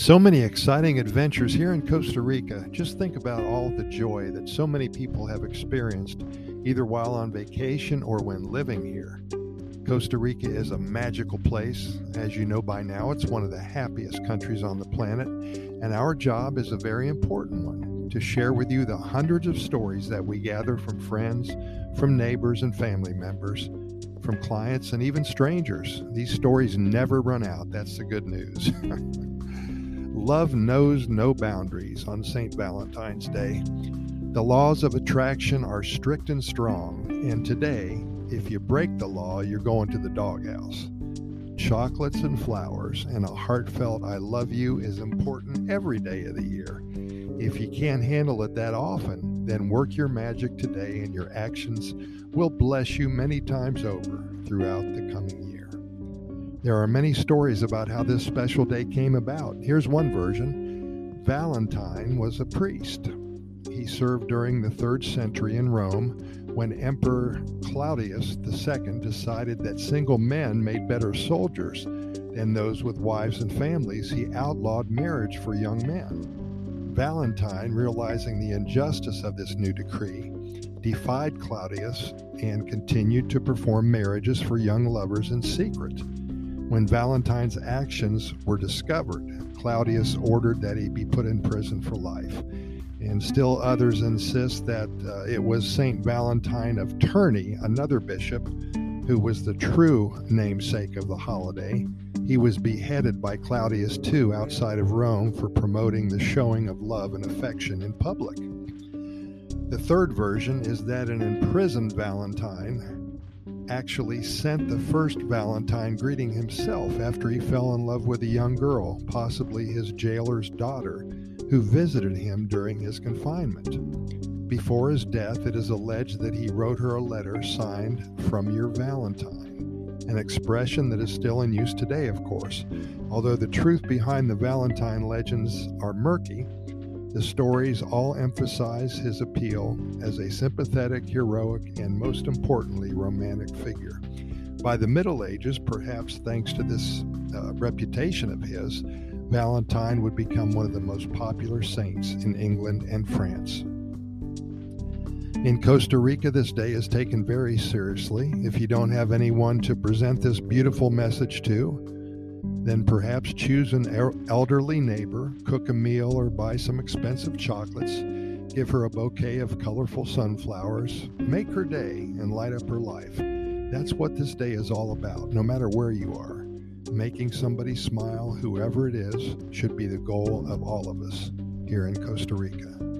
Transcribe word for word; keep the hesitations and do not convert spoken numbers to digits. So many exciting adventures here in Costa Rica. Just think about all the joy that so many people have experienced, either while on vacation or when living here. Costa Rica is a magical place. As you know by now, it's one of the happiest countries on the planet, and our job is a very important one, to share with you the hundreds of stories that we gather from friends, from neighbors and family members, from clients and even strangers. These stories never run out. That's the good news. Love knows no boundaries on Saint Valentine's Day. The laws of attraction are strict and strong, and today, if you break the law, you're going to the doghouse. Chocolates and flowers and a heartfelt I love you is important every day of the year. If you can't handle it that often, then work your magic today, and your actions will bless you many times over throughout the coming year. There are many stories about how this special day came about. Here's one version. Valentine was a priest. He served during the third century in Rome when Emperor Claudius the Second decided that single men made better soldiers than those with wives and families. He outlawed marriage for young men. Valentine, realizing the injustice of this new decree, defied Claudius and continued to perform marriages for young lovers in secret. When Valentine's actions were discovered, Claudius ordered that he be put in prison for life. And still others insist that uh, it was Saint Valentine of Tournai, another bishop, who was the true namesake of the holiday. He was beheaded by Claudius the Second outside of Rome for promoting the showing of love and affection in public. The third version is that an imprisoned Valentine actually sent the first Valentine greeting himself after he fell in love with a young girl, possibly his jailer's daughter, who visited him during his confinement. Before his death, it is alleged that he wrote her a letter signed "From Your Valentine," an expression that is still in use today, of course. Although the truth behind the Valentine legends are murky, the stories all emphasize his appeal as a sympathetic, heroic, and most importantly, romantic figure. By the Middle Ages, perhaps thanks to this uh, reputation of his, Valentine would become one of the most popular saints in England and France. In Costa Rica, this day is taken very seriously. If you don't have anyone to present this beautiful message to, then perhaps choose an elderly neighbor, cook a meal, or buy some expensive chocolates. Give her a bouquet of colorful sunflowers. Make her day and light up her life. That's what this day is all about, no matter where you are. Making somebody smile, whoever it is, should be the goal of all of us here in Costa Rica.